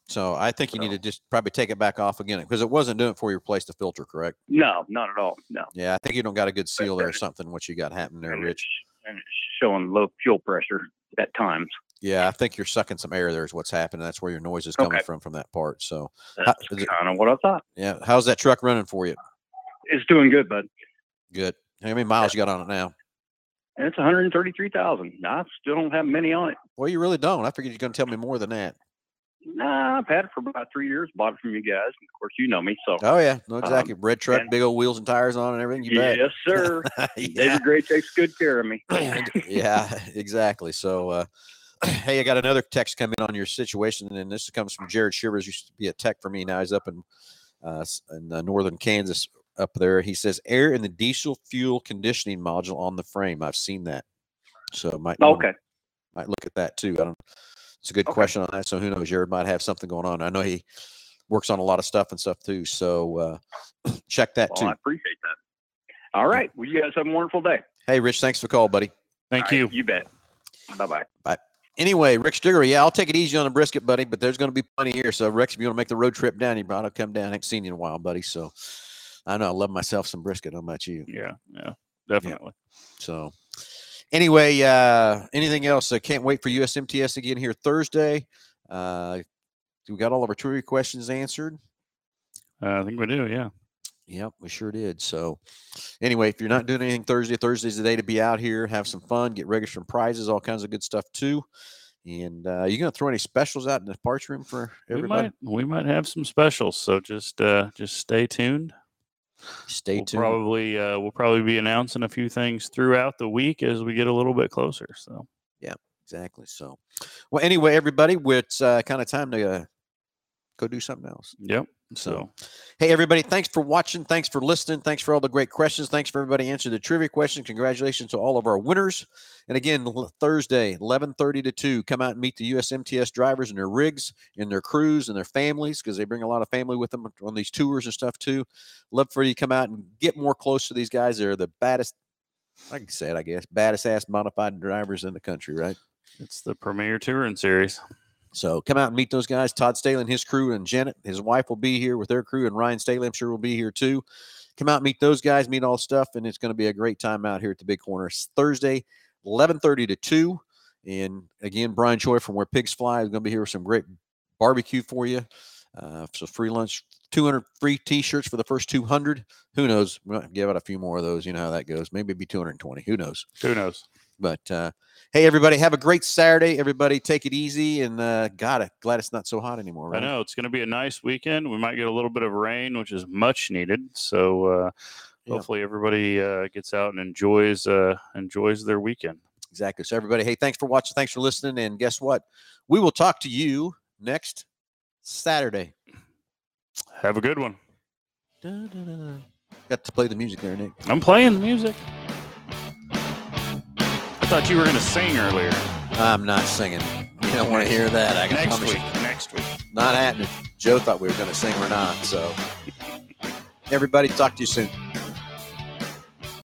So I think you need to just probably take it back off again, because it wasn't doing it before you replaced the filter, correct? No, not at all. No. Yeah, I think you don't got a good seal there or something, what you got happening there, Rich. And it's showing low fuel pressure at times. Yeah, I think you're sucking some air there is what's happening. That's where your noise is coming from that part. So that's kind of what I thought. Yeah. How's that truck running for you? It's doing good, bud. Good. How many miles you got on it now? And it's 133,000. I still don't have many on it. Well, you really don't. I figured you're going to tell me more than that. Nah, I've had it for about 3 years. Bought it from you guys. And of course, you know me. So. Oh, yeah. No, exactly. Bread truck, big old wheels and tires on and everything. You bet. Yes, sir. David Gray takes good care of me. Yeah, exactly. So, hey, I got another text coming in on your situation, and this comes from Jared Shivers. Used to be a tech for me. Now he's up in northern Kansas up there. He says, air in the diesel fuel conditioning module on the frame. I've seen that. So might look at that too. I don't. It's a good question on that. So who knows? Jared might have something going on. I know he works on a lot of stuff and stuff too. So check that too. I appreciate that. All right. Well, you guys have a wonderful day. Hey, Rich, thanks for the call, buddy. Thank you. You bet. Bye-bye. Bye. Anyway, Rick Stigger, yeah, I'll take it easy on the brisket, buddy, but there's going to be plenty here. So, Rex, if you want to make the road trip down, you brought up, come down. I haven't seen you in a while, buddy. So, I know I love myself some brisket. How about you? Yeah, definitely. Yeah. So, anyway, anything else? I can't wait for USMTS again here Thursday. We got all of our trivia questions answered. I think we do, yeah. Yep, we sure did. So, anyway, if you're not doing anything Thursday's the day to be out here, have some fun, get registered prizes, all kinds of good stuff too. And you're going to throw any specials out in the parts room for everybody? We might have some specials, so just stay tuned. Stay tuned. We'll probably be announcing a few things throughout the week as we get a little bit closer. So, yeah, exactly. So, well, anyway, everybody, it's kind of time to go do something else. Yep. So, hey, everybody, thanks for watching. Thanks for listening. Thanks for all the great questions. Thanks for everybody answering the trivia question. Congratulations to all of our winners. And again, Thursday, 11:30 to 2, come out and meet the USMTS drivers and their rigs and their crews and their families, because they bring a lot of family with them on these tours and stuff, too. Love for you to come out and get more close to these guys. They're the baddest, I can say it, I guess, baddest-ass modified drivers in the country, right? It's the premier touring series. So come out and meet those guys. Todd Staley and his crew, and Janet, his wife, will be here with their crew, and Ryan Staley, I'm sure, will be here too. Come out and meet those guys, meet all stuff, and it's going to be a great time out here at the Big Corner. It's Thursday, 11:30 to 2. And, again, Brian Choi from Where Pigs Fly is going to be here with some great barbecue for you. So free lunch, 200 free T-shirts for the first 200. Who knows? We might give out a few more of those. You know how that goes. Maybe it'd be 220. Who knows? Who knows? But, hey, everybody, have a great Saturday. Everybody, take it easy. And, God, I'm glad it's not so hot anymore. Right? I know. It's going to be a nice weekend. We might get a little bit of rain, which is much needed. So, hopefully everybody gets out and enjoys their weekend. Exactly. So, everybody, hey, thanks for watching. Thanks for listening. And guess what? We will talk to you next Saturday. Have a good one. Da, da, da. Got to play the music there, Nick. I'm playing the music. I thought you were going to sing earlier. I'm not singing. You don't want to hear that. I can next promise week. You. Next week. Not happening. Joe thought we were going to sing. We're not. So, everybody, talk to you soon.